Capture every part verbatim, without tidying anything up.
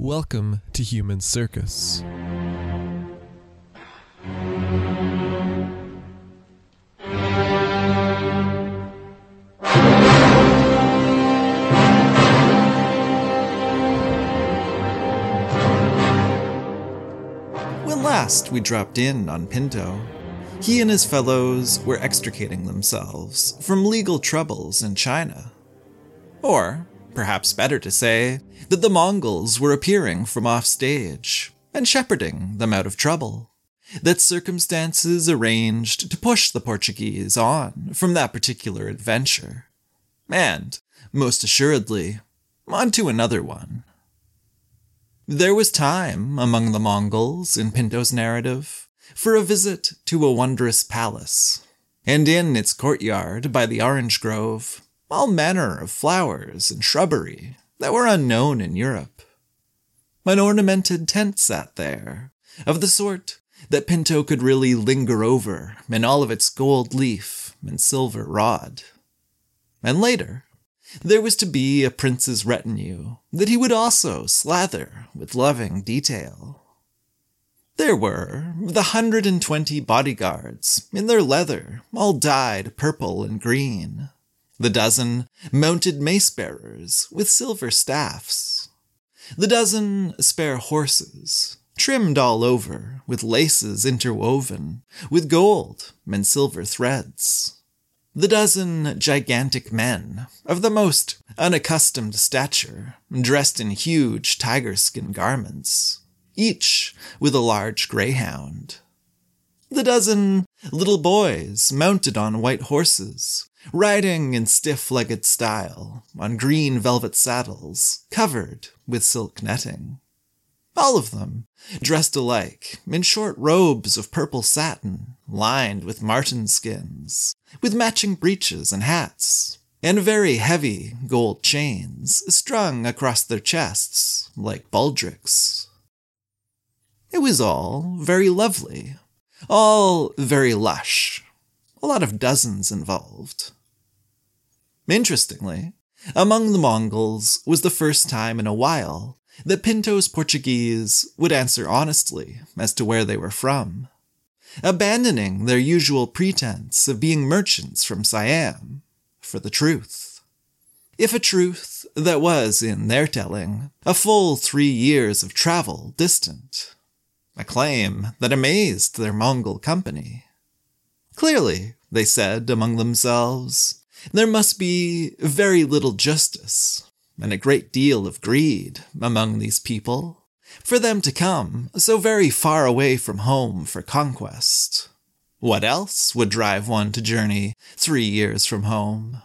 Welcome to Human Circus. When last we dropped in on Pinto, he and his fellows were extricating themselves from legal troubles in China. Or, perhaps better to say, that the Mongols were appearing from offstage and shepherding them out of trouble, that circumstances arranged to push the Portuguese on from that particular adventure, and, most assuredly, onto another one. There was time among the Mongols in Pinto's narrative for a visit to a wondrous palace, and in its courtyard by the orange grove, all manner of flowers and shrubbery that were unknown in Europe. An ornamented tent sat there, of the sort that Pinto could really linger over in all of its gold leaf and silver rod. And later, there was to be a prince's retinue that he would also slather with loving detail. There were the hundred and twenty bodyguards in their leather, all dyed purple and green, the dozen mounted mace-bearers with silver staffs, the dozen spare horses, trimmed all over with laces interwoven with gold and silver threads, the dozen gigantic men of the most unaccustomed stature, dressed in huge tiger-skin garments, each with a large greyhound, the dozen little boys mounted on white horses, riding in stiff-legged style on green velvet saddles covered with silk netting. All of them dressed alike in short robes of purple satin lined with marten skins, with matching breeches and hats, and very heavy gold chains strung across their chests like baldricks. It was all very lovely, all very lush. A lot of dozens involved. Interestingly, among the Mongols was the first time in a while that Pinto's Portuguese would answer honestly as to where they were from, abandoning their usual pretense of being merchants from Siam for the truth. If a truth that was, in their telling, a full three years of travel distant, a claim that amazed their Mongol company. Clearly, they said among themselves, there must be very little justice and a great deal of greed among these people for them to come so very far away from home for conquest. What else would drive one to journey three years from home?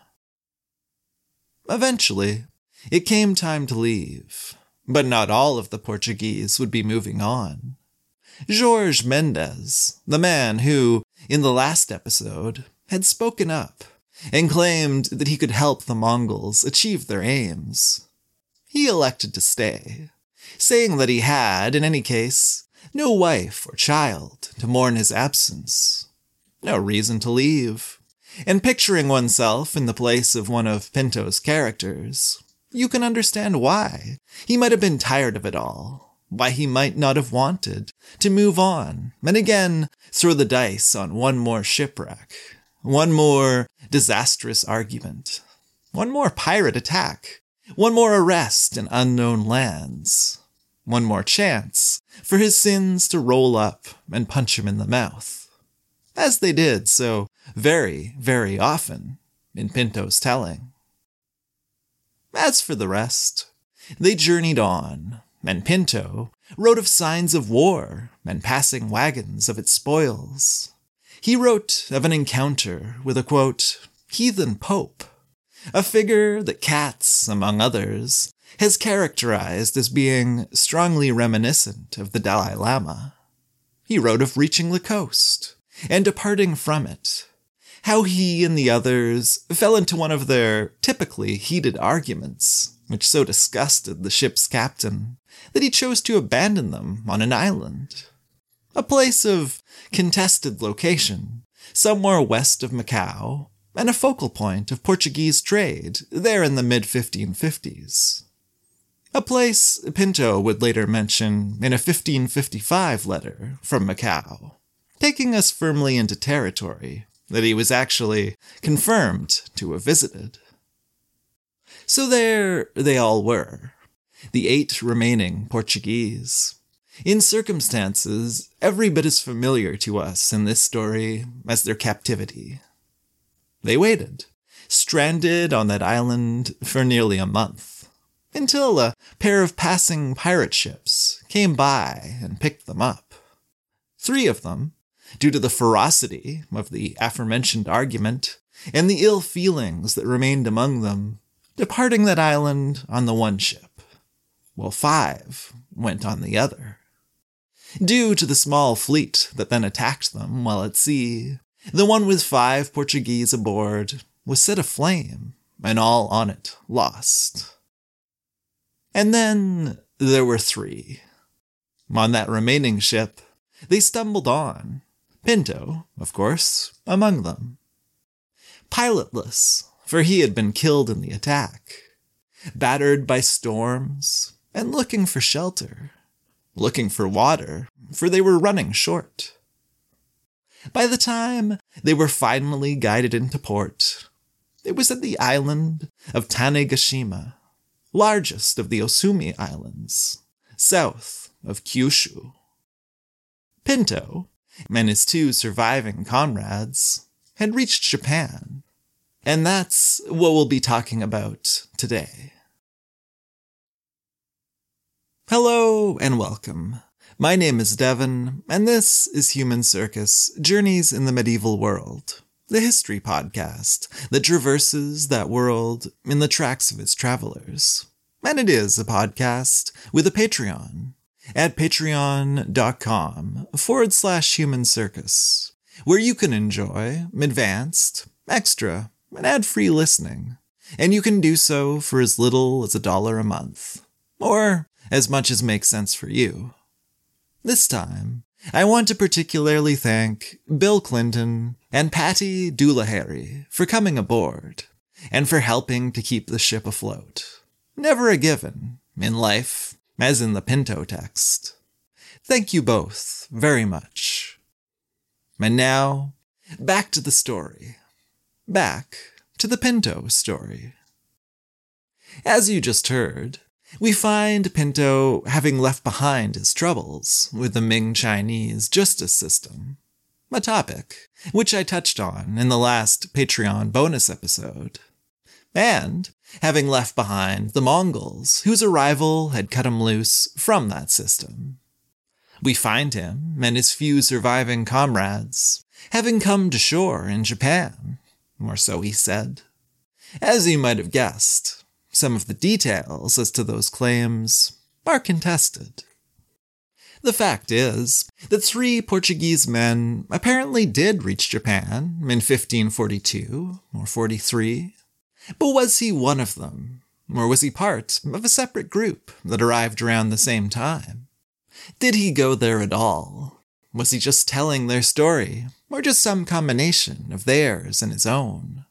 Eventually, it came time to leave, but not all of the Portuguese would be moving on. Jorge Mendes, the man who, in the last episode, had spoken up and claimed that he could help the Mongols achieve their aims, he elected to stay, saying that he had, in any case, no wife or child to mourn his absence, no reason to leave, and picturing oneself in the place of one of Pinto's characters, you can understand why he might have been tired of it all. Why he might not have wanted to move on and again throw the dice on one more shipwreck, one more disastrous argument, one more pirate attack, one more arrest in unknown lands, one more chance for his sins to roll up and punch him in the mouth, as they did so very, very often in Pinto's telling. As for the rest, they journeyed on, and Pinto wrote of signs of war and passing wagons of its spoils. He wrote of an encounter with a, quote, heathen pope, a figure that Katz, among others, has characterized as being strongly reminiscent of the Dalai Lama. He wrote of reaching the coast, and departing from it, how he and the others fell into one of their typically heated arguments, which so disgusted the ship's captain that he chose to abandon them on an island, a place of contested location, somewhere west of Macau, and a focal point of Portuguese trade there in the mid fifteen fifties. A place Pinto would later mention in a fifteen fifty-five letter from Macau, taking us firmly into territory that he was actually confirmed to have visited. So there they all were, the eight remaining Portuguese, in circumstances every bit as familiar to us in this story as their captivity. They waited, stranded on that island for nearly a month, until a pair of passing pirate ships came by and picked them up. Three of them, due to the ferocity of the aforementioned argument and the ill feelings that remained among them, departing that island on the one ship, while five went on the other. Due to the small fleet that then attacked them while at sea, the one with five Portuguese aboard was set aflame, and all on it lost. And then there were three. On that remaining ship, they stumbled on, Pinto, of course, among them. Pilotless, for he had been killed in the attack, battered by storms, and looking for shelter, looking for water, for they were running short. By the time they were finally guided into port, it was at the island of Tanegashima, largest of the Osumi Islands, south of Kyushu. Pinto and his two surviving comrades had reached Japan, and that's what we'll be talking about today. Hello and welcome. My name is Devon, and this is Human Circus, Journeys in the Medieval World, the history podcast that traverses that world in the tracks of its travelers. And it is a podcast with a Patreon at patreon.com forward slash human circus, where you can enjoy advanced, extra, and ad-free listening. And you can do so for as little as a dollar a month, or as much as makes sense for you. This time, I want to particularly thank Bill Clinton and Patty Dulaheri for coming aboard, and for helping to keep the ship afloat. Never a given, in life, as in the Pinto text. Thank you both very much. And now, back to the story. Back to the Pinto story. As you just heard, we find Pinto having left behind his troubles with the Ming Chinese justice system, a topic which I touched on in the last Patreon bonus episode, and having left behind the Mongols, whose arrival had cut him loose from that system. We find him and his few surviving comrades having come to shore in Japan, or so he said. As you might have guessed, some of the details as to those claims are contested. The fact is that three Portuguese men apparently did reach Japan in fifteen forty-two or forty-three, but was he one of them, or was he part of a separate group that arrived around the same time? Did he go there at all? Was he just telling their story, or just some combination of theirs and his own?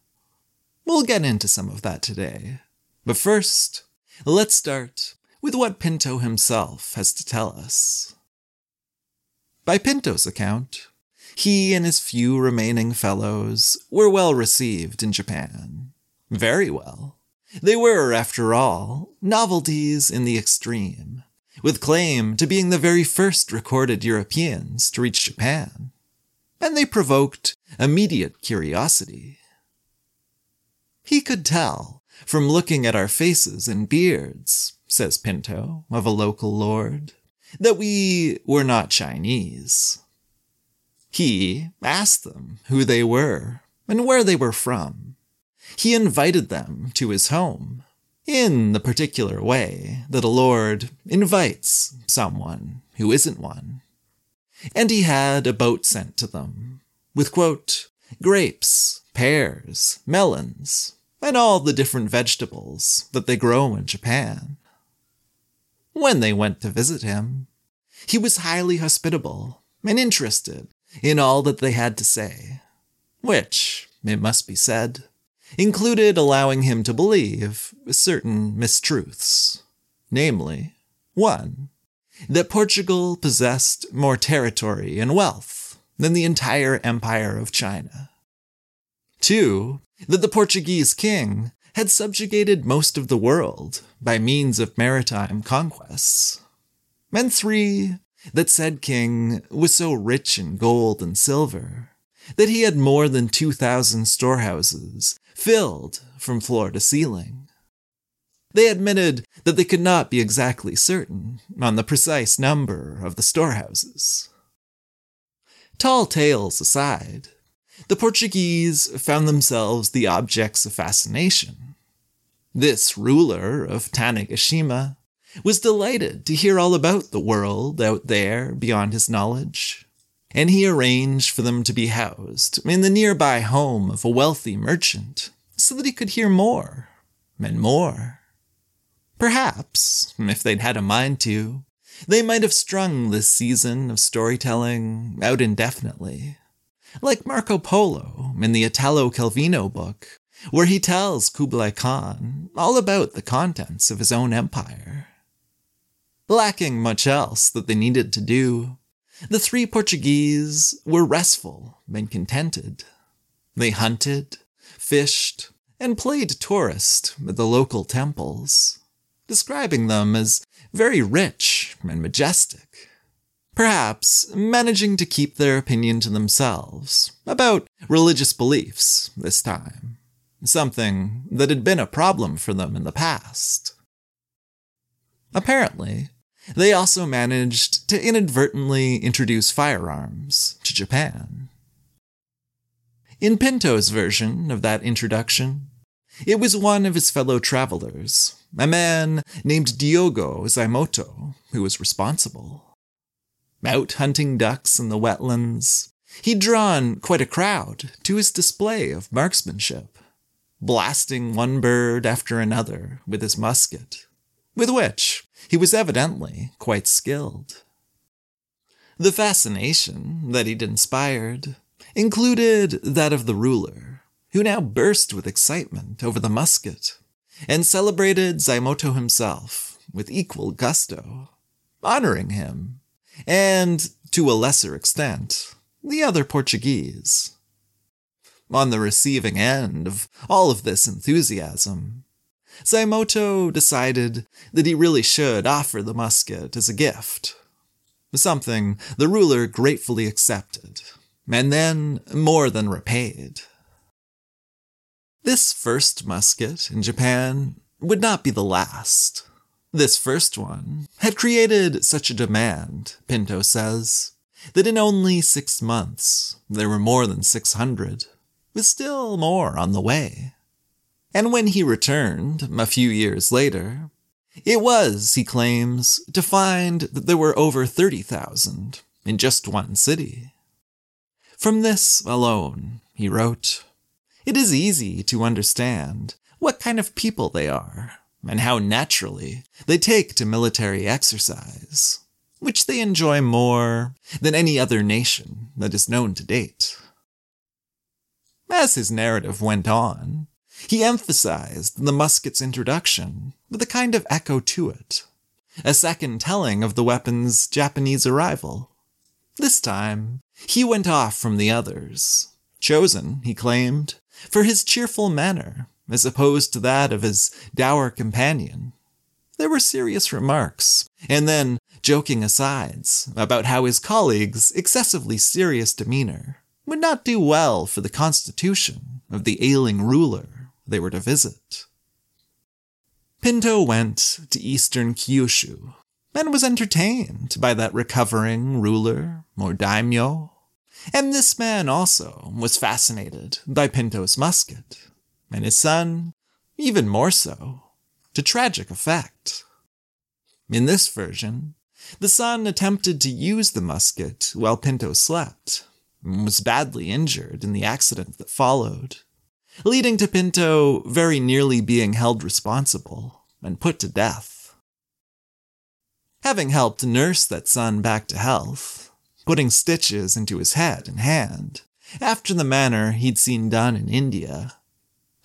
We'll get into some of that today. But first, let's start with what Pinto himself has to tell us. By Pinto's account, he and his few remaining fellows were well received in Japan. Very well. They were, after all, novelties in the extreme, with claim to being the very first recorded Europeans to reach Japan. And they provoked immediate curiosity. He could tell from looking at our faces and beards, says Pinto, of a local lord, that we were not Chinese. He asked them who they were and where they were from, he invited them to his home, in the particular way that a lord invites someone who isn't one. And he had a boat sent to them, with, quote, grapes, pears, melons, and all the different vegetables that they grow in Japan. When they went to visit him, he was highly hospitable and interested in all that they had to say, which, it must be said, included allowing him to believe certain mistruths. Namely, one, that Portugal possessed more territory and wealth than the entire empire of China. Two, that the Portuguese king had subjugated most of the world by means of maritime conquests. And three, that said king was so rich in gold and silver that he had more than two thousand storehouses filled from floor to ceiling. They admitted that they could not be exactly certain on the precise number of the storehouses. Tall tales aside, the Portuguese found themselves the objects of fascination. This ruler of Tanegashima was delighted to hear all about the world out there beyond his knowledge, and he arranged for them to be housed in the nearby home of a wealthy merchant so that he could hear more and more. Perhaps, if they'd had a mind to, they might have strung this season of storytelling out indefinitely, like Marco Polo in the Italo-Calvino book, where he tells Kublai Khan all about the contents of his own empire. Lacking much else that they needed to do, the three Portuguese were restful and contented. They hunted, fished, and played tourist at the local temples, describing them as very rich and majestic, perhaps managing to keep their opinion to themselves about religious beliefs this time, something that had been a problem for them in the past. Apparently, they also managed to inadvertently introduce firearms to Japan. In Pinto's version of that introduction, it was one of his fellow travelers, a man named Diogo Zaimoto, who was responsible. Out hunting ducks in the wetlands, he'd drawn quite a crowd to his display of marksmanship, blasting one bird after another with his musket, with which he was evidently quite skilled. The fascination that he'd inspired included that of the ruler, who now burst with excitement over the musket and celebrated Zaimoto himself with equal gusto, honoring him, and, to a lesser extent, the other Portuguese. On the receiving end of all of this enthusiasm, Zaimoto decided that he really should offer the musket as a gift, something the ruler gratefully accepted, and then more than repaid. This first musket in Japan would not be the last. This first one had created such a demand, Pinto says, that in only six months there were more than six hundred, with still more on the way. And when he returned a few years later, it was, he claims, to find that there were over thirty thousand in just one city. From this alone, he wrote, it is easy to understand what kind of people they are and how naturally they take to military exercise, which they enjoy more than any other nation that is known to date. As his narrative went on, he emphasized the musket's introduction with a kind of echo to it, a second telling of the weapon's Japanese arrival. This time, he went off from the others, chosen, he claimed, for his cheerful manner as opposed to that of his dour companion. There were serious remarks, and then joking asides about how his colleague's excessively serious demeanor would not do well for the constitution of the ailing ruler they were to visit. Pinto went to eastern Kyushu and was entertained by that recovering ruler, Mori Daimyo, and this man also was fascinated by Pinto's musket, and his son, even more so, to tragic effect. In this version, the son attempted to use the musket while Pinto slept, and was badly injured in the accident that followed, leading to Pinto very nearly being held responsible and put to death. Having helped nurse that son back to health, putting stitches into his head and hand, after the manner he'd seen done in India,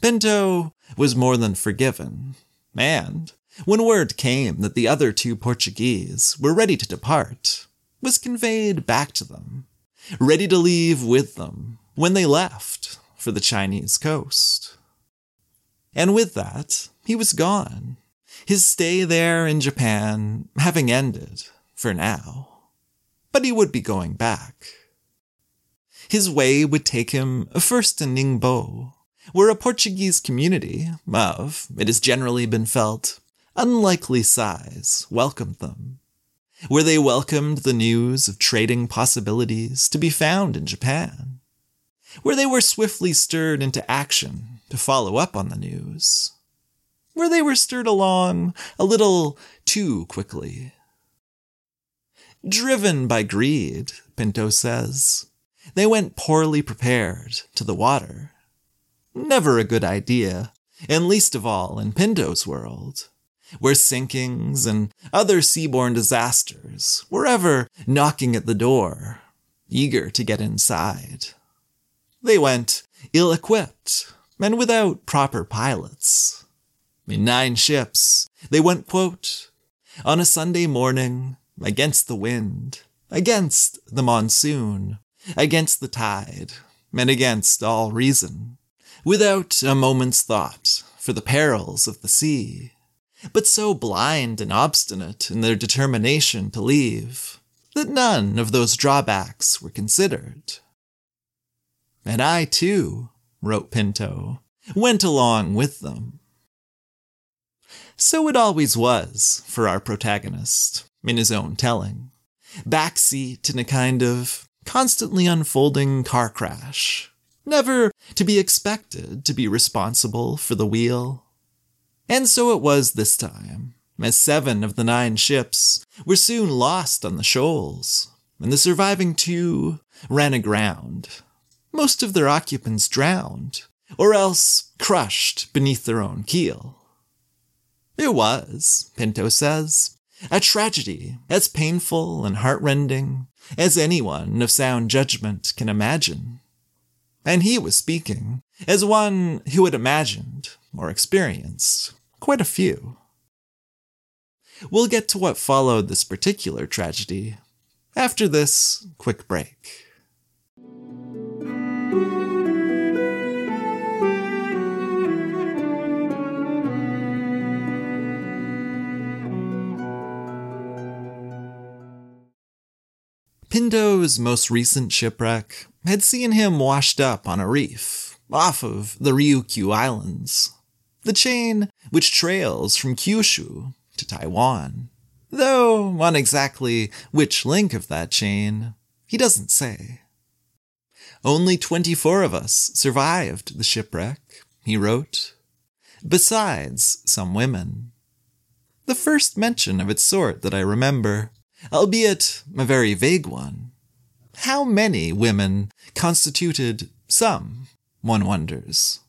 Pinto was more than forgiven, and, when word came that the other two Portuguese were ready to depart, was conveyed back to them, ready to leave with them when they left for the Chinese coast. And with that, he was gone, his stay there in Japan having ended for now. But he would be going back. His way would take him first to Ningbo, where a Portuguese community of, it has generally been felt, unlikely size welcomed them, where they welcomed the news of trading possibilities to be found in Japan, where they were swiftly stirred into action to follow up on the news, where they were stirred along a little too quickly. Driven by greed, Pinto says, they went poorly prepared to the water. Never a good idea, and least of all in Pinto's world, where sinkings and other seaborne disasters were ever knocking at the door, eager to get inside. They went ill-equipped and without proper pilots. In nine ships, they went, quote, on a Sunday morning, against the wind, against the monsoon, against the tide, and against all reason, without a moment's thought for the perils of the sea, but so blind and obstinate in their determination to leave that none of those drawbacks were considered. And I, too, wrote Pinto, went along with them. So it always was for our protagonist, in his own telling, backseat in a kind of constantly unfolding car crash, never to be expected to be responsible for the wheel. And so it was this time, as seven of the nine ships were soon lost on the shoals, and the surviving two ran aground, most of their occupants drowned, or else crushed beneath their own keel. It was, Pinto says, a tragedy as painful and heartrending as anyone of sound judgment can imagine. And he was speaking as one who had imagined, or experienced, quite a few. We'll get to what followed this particular tragedy after this quick break. Pinto's most recent shipwreck had seen him washed up on a reef off of the Ryukyu Islands, the chain which trails from Kyushu to Taiwan, though on exactly which link of that chain, he doesn't say. Only twenty-four of us survived the shipwreck, he wrote, besides some women. The first mention of its sort that I remember, albeit a very vague one. How many women constituted some, one wonders.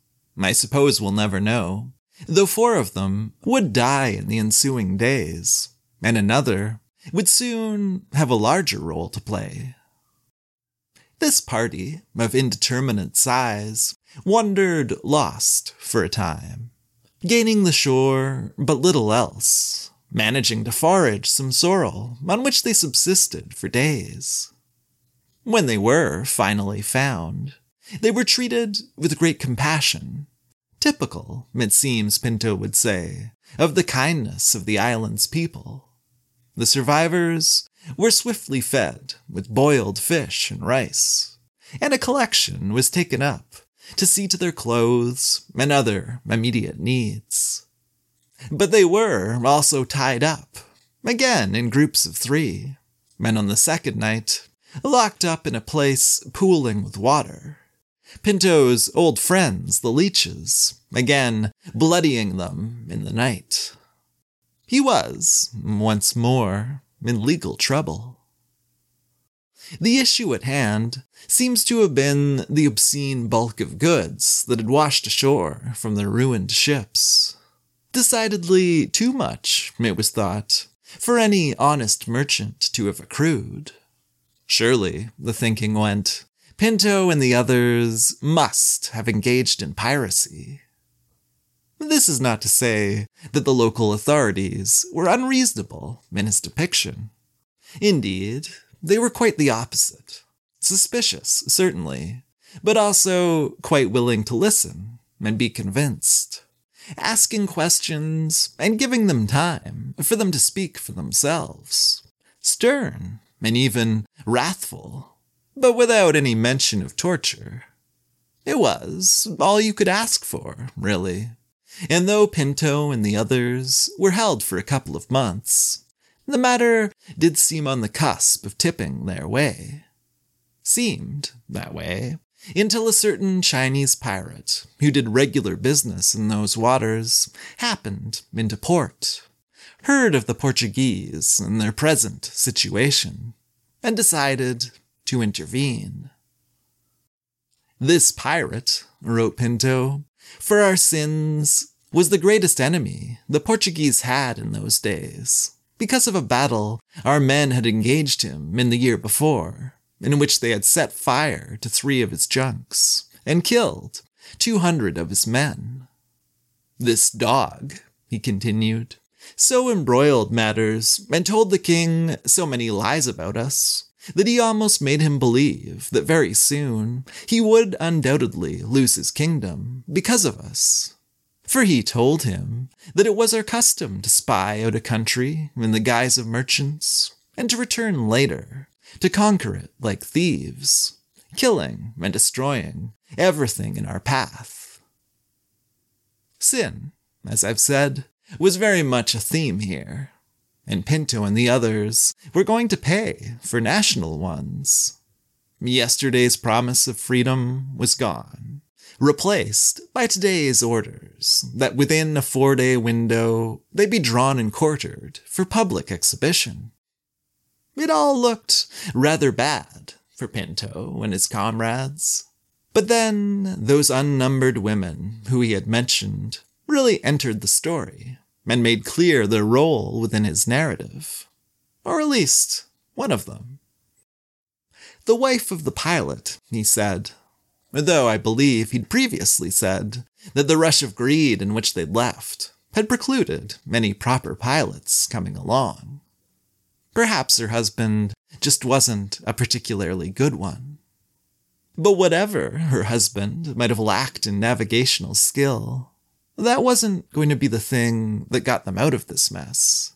I suppose we'll never know, though four of them would die in the ensuing days, and another would soon have a larger role to play. This party, of indeterminate size, wandered lost for a time, gaining the shore but little else, managing to forage some sorrel on which they subsisted for days. When they were finally found, they were treated with great compassion, typical, it seems Pinto would say, of the kindness of the island's people. The survivors were swiftly fed with boiled fish and rice, and a collection was taken up to see to their clothes and other immediate needs. But they were also tied up, again in groups of three, and on the second night, locked up in a place pooling with water, Pinto's old friends, the leeches, again bloodying them in the night. He was, once more, in legal trouble. The issue at hand seems to have been the obscene bulk of goods that had washed ashore from the ruined ships. Decidedly too much, it was thought, for any honest merchant to have accrued. Surely, the thinking went, Pinto and the others must have engaged in piracy. This is not to say that the local authorities were unreasonable in his depiction. Indeed, they were quite the opposite. Suspicious, certainly, but also quite willing to listen and be convinced. Asking questions and giving them time for them to speak for themselves. Stern and even wrathful, but without any mention of torture. It was all you could ask for, really. And though Pinto and the others were held for a couple of months, the matter did seem on the cusp of tipping their way. Seemed that way, until a certain Chinese pirate, who did regular business in those waters, happened into port, heard of the Portuguese and their present situation, and decided to intervene. This pirate, wrote Pinto, for our sins, was the greatest enemy the Portuguese had in those days, because of a battle our men had engaged him in the year before, in which they had set fire to three of his junks, and killed two hundred of his men. This dog, he continued, so embroiled matters, and told the king so many lies about us, that he almost made him believe that very soon he would undoubtedly lose his kingdom because of us. For he told him that it was our custom to spy out a country in the guise of merchants, and to return later, to conquer it like thieves, killing and destroying everything in our path. Sin, as I've said, was very much a theme here. And Pinto and the others were going to pay for national ones. Yesterday's promise of freedom was gone, replaced by today's orders that within a four-day window they be drawn and quartered for public exhibition. It all looked rather bad for Pinto and his comrades. But then those unnumbered women who he had mentioned really entered the story, and made clear their role within his narrative. Or at least, one of them. The wife of the pilot, he said, though I believe he'd previously said that the rush of greed in which they'd left had precluded many proper pilots coming along. Perhaps her husband just wasn't a particularly good one. But whatever her husband might have lacked in navigational skill, that wasn't going to be the thing that got them out of this mess.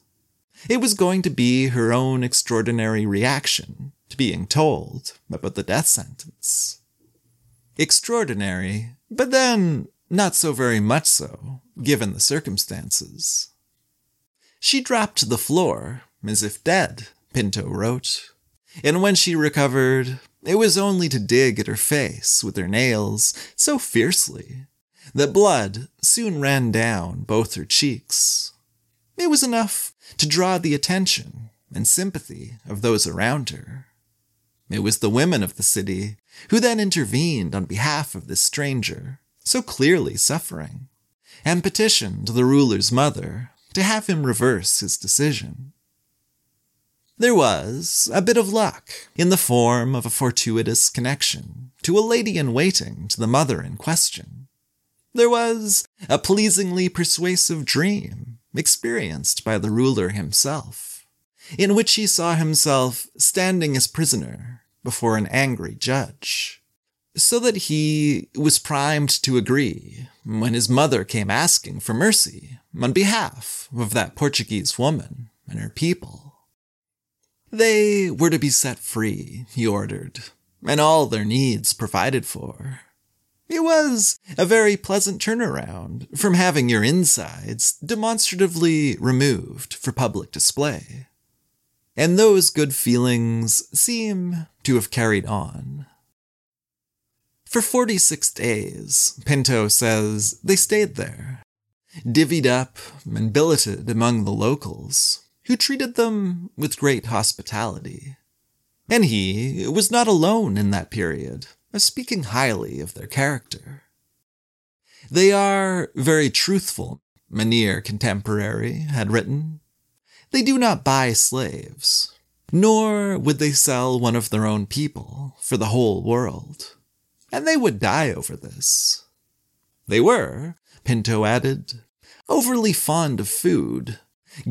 It was going to be her own extraordinary reaction to being told about the death sentence. Extraordinary, but then not so very much so, given the circumstances. She dropped to the floor, as if dead, Pinto wrote, and when she recovered, it was only to dig at her face with her nails so fiercely that blood soon ran down both her cheeks. It was enough to draw the attention and sympathy of those around her. It was the women of the city who then intervened on behalf of this stranger, so clearly suffering, and petitioned the ruler's mother to have him reverse his decision. There was a bit of luck in the form of a fortuitous connection to a lady-in-waiting to the mother in question. There was a pleasingly persuasive dream experienced by the ruler himself, in which he saw himself standing as prisoner before an angry judge, so that he was primed to agree when his mother came asking for mercy on behalf of that Portuguese woman and her people. They were to be set free, he ordered, and all their needs provided for. It was a very pleasant turnaround from having your insides demonstratively removed for public display. And those good feelings seem to have carried on. For forty-six days, Pinto says, they stayed there, divvied up and billeted among the locals, who treated them with great hospitality. And he was not alone in that period, speaking highly of their character. They are very truthful, Mynheer Contemporary had written. They do not buy slaves, nor would they sell one of their own people for the whole world, and they would die over this. They were, Pinto added, overly fond of food,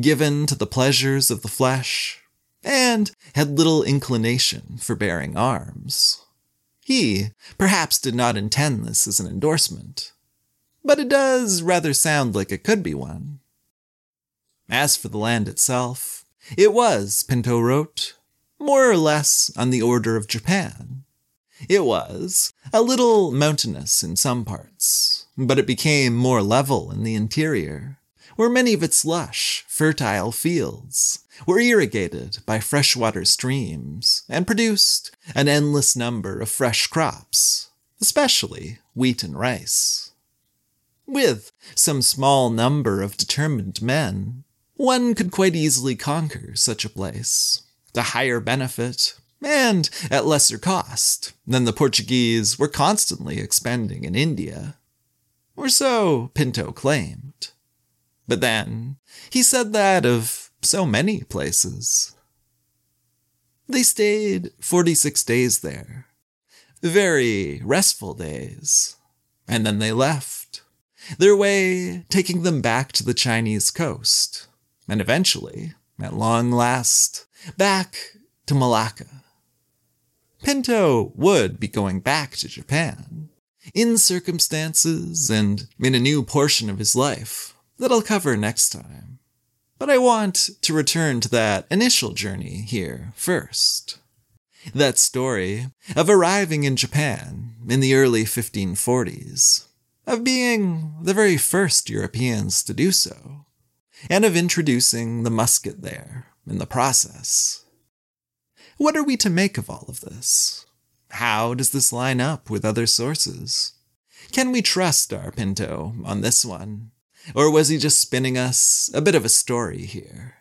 given to the pleasures of the flesh, and had little inclination for bearing arms. He, perhaps, did not intend this as an endorsement, but it does rather sound like it could be one. As for the land itself, it was, Pinto wrote, more or less on the order of Japan. It was a little mountainous in some parts, but it became more level in the interior, where many of its lush, fertile fields were irrigated by freshwater streams and produced an endless number of fresh crops, especially wheat and rice. With some small number of determined men, one could quite easily conquer such a place, to higher benefit and at lesser cost than the Portuguese were constantly expending in India. Or so Pinto claimed. But then, he said that of so many places. They stayed forty-six days there, very restful days, and then they left, their way taking them back to the Chinese coast, and eventually, at long last, back to Malacca. Pinto would be going back to Japan, in circumstances and in a new portion of his life that I'll cover next time. But I want to return to that initial journey here first. That story of arriving in Japan in the early fifteen forties, of being the very first Europeans to do so, and of introducing the musket there in the process. What are we to make of all of this? How does this line up with other sources? Can we trust our Pinto on this one? Or was he just spinning us a bit of a story here?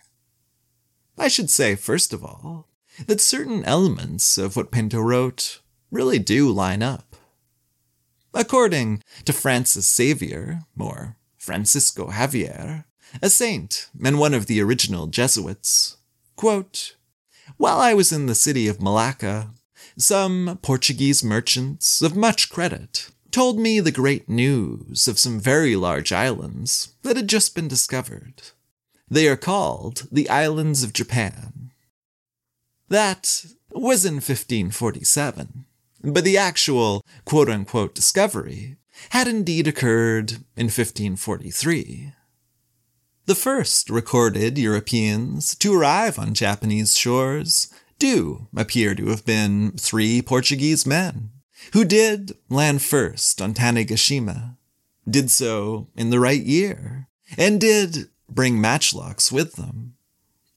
I should say, first of all, that certain elements of what Pinto wrote really do line up. According to Francis Xavier, or Francisco Javier, a saint and one of the original Jesuits, quote, "While I was in the city of Malacca, some Portuguese merchants of much credit told me the great news of some very large islands that had just been discovered. They are called the Islands of Japan." That was in fifteen forty-seven, but the actual quote-unquote discovery had indeed occurred in fifteen forty-three. The first recorded Europeans to arrive on Japanese shores do appear to have been three Portuguese men, who did land first on Tanegashima, did so in the right year, and did bring matchlocks with them.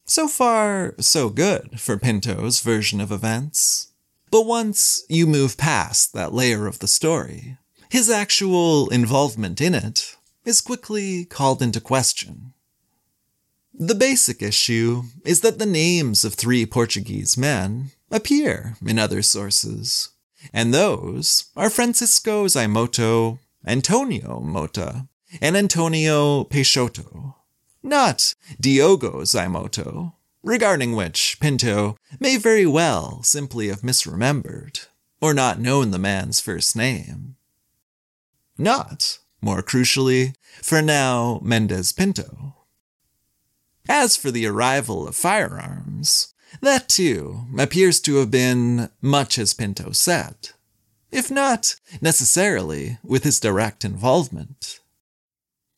So far, so good for Pinto's version of events. But once you move past that layer of the story, his actual involvement in it is quickly called into question. The basic issue is that the names of three Portuguese men appear in other sources, and those are Francisco Zaimoto, Antonio Mota, and Antonio Peixoto, not Diogo Zaimoto, regarding which Pinto may very well simply have misremembered, or not known the man's first name. Not, more crucially, Fernão Mendes Pinto. As for the arrival of firearms, that, too, appears to have been much as Pinto said, if not necessarily with his direct involvement.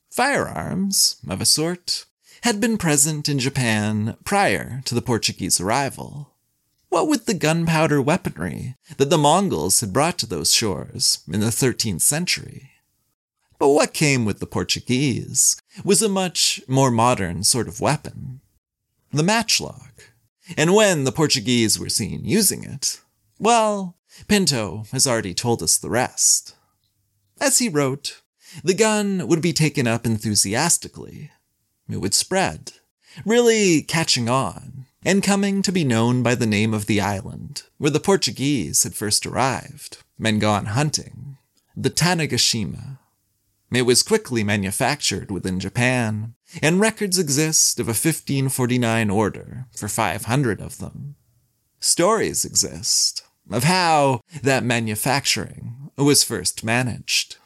Firearms, of a sort, had been present in Japan prior to the Portuguese arrival. What with the gunpowder weaponry that the Mongols had brought to those shores in the thirteenth century. But what came with the Portuguese was a much more modern sort of weapon, the matchlock. And when the Portuguese were seen using it, well, Pinto has already told us the rest. As he wrote, the gun would be taken up enthusiastically. It would spread, really catching on, and coming to be known by the name of the island, where the Portuguese had first arrived, and gone hunting, the Tanegashima. It was quickly manufactured within Japan, and records exist of a fifteen forty-nine order for five hundred of them. Stories exist of how that manufacturing was first managed.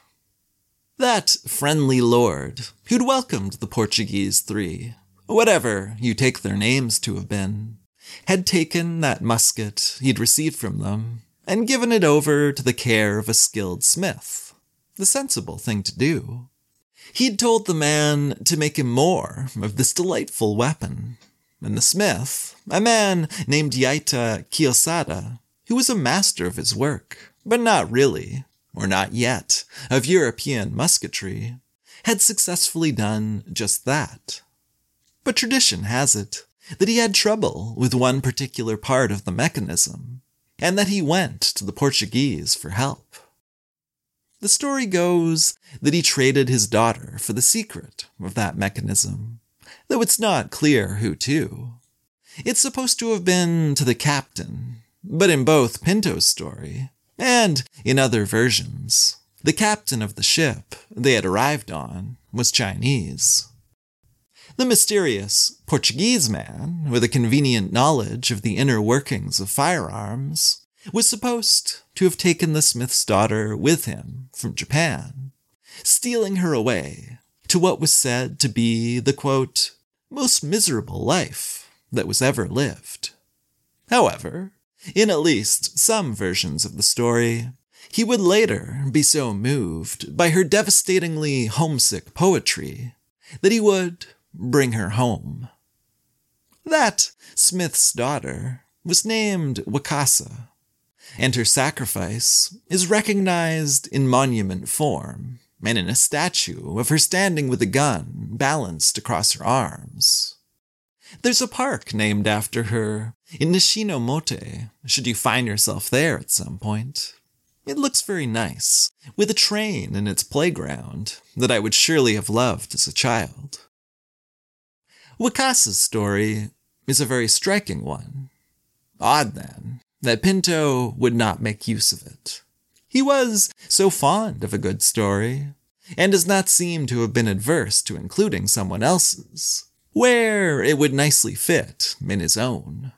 That friendly lord who'd welcomed the Portuguese three, whatever you take their names to have been, had taken that musket he'd received from them and given it over to the care of a skilled smith, the sensible thing to do. He'd told the man to make him more of this delightful weapon, and the smith, a man named Yaita Kiosada, who was a master of his work, but not really, or not yet, of European musketry, had successfully done just that. But tradition has it that he had trouble with one particular part of the mechanism, and that he went to the Portuguese for help. The story goes that he traded his daughter for the secret of that mechanism, though it's not clear who to. It's supposed to have been to the captain, but in both Pinto's story, and in other versions, the captain of the ship they had arrived on was Chinese. The mysterious Portuguese man, with a convenient knowledge of the inner workings of firearms, was supposed to have taken the smith's daughter with him from Japan, stealing her away to what was said to be the, quote, most miserable life that was ever lived. However, in at least some versions of the story, he would later be so moved by her devastatingly homesick poetry that he would bring her home. That smith's daughter was named Wakasa, and her sacrifice is recognized in monument form and in a statue of her standing with a gun balanced across her arms. There's a park named after her in Nishinomote, should you find yourself there at some point. It looks very nice, with a train in its playground that I would surely have loved as a child. Wakasa's story is a very striking one. Odd, then, that Pinto would not make use of it. He was so fond of a good story, and does not seem to have been adverse to including someone else's, where it would nicely fit in his own.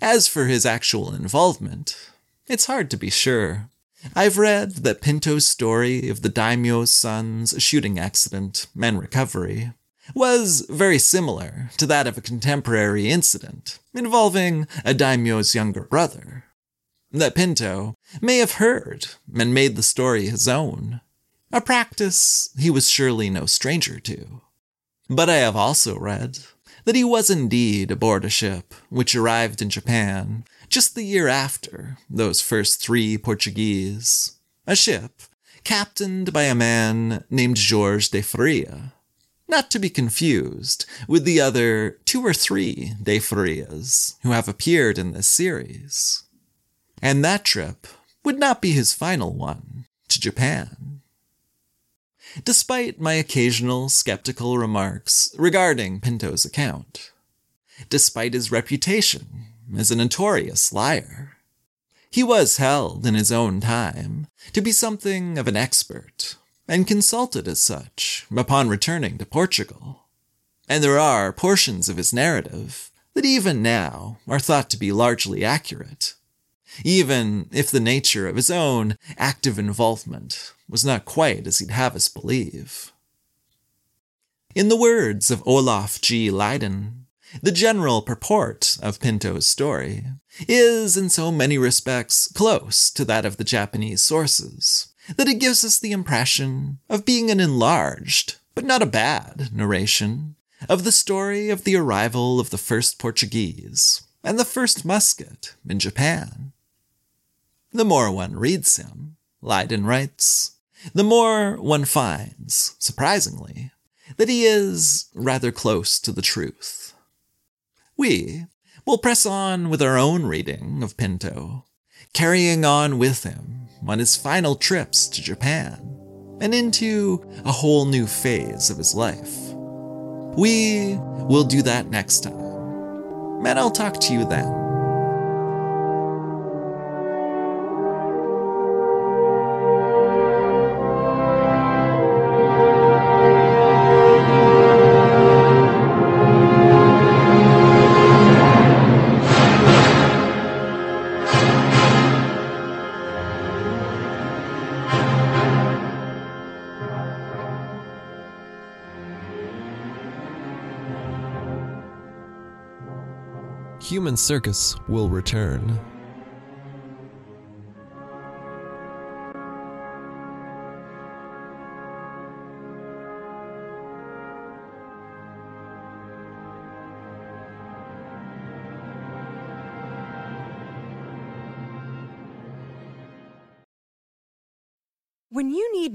As for his actual involvement, it's hard to be sure. I've read that Pinto's story of the daimyo's son's shooting accident and recovery was very similar to that of a contemporary incident involving a daimyo's younger brother, that Pinto may have heard and made the story his own, a practice he was surely no stranger to. But I have also read that he was indeed aboard a ship which arrived in Japan just the year after those first three Portuguese, a ship captained by a man named Jorge de Freia, not to be confused with the other two or three de Freias who have appeared in this series. And that trip would not be his final one to Japan. Despite my occasional skeptical remarks regarding Pinto's account, despite his reputation as a notorious liar, he was held in his own time to be something of an expert, and consulted as such upon returning to Portugal. And there are portions of his narrative that even now are thought to be largely accurate, even if the nature of his own active involvement was not quite as he'd have us believe. In the words of Olof G. Lidin, the general purport of Pinto's story is in so many respects close to that of the Japanese sources that it gives us the impression of being an enlarged, but not a bad, narration of the story of the arrival of the first Portuguese and the first musket in Japan. The more one reads him, Leiden writes, the more one finds, surprisingly, that he is rather close to the truth. We will press on with our own reading of Pinto, carrying on with him on his final trips to Japan and into a whole new phase of his life. We will do that next time, and I'll talk to you then. Human Circus will return. When you need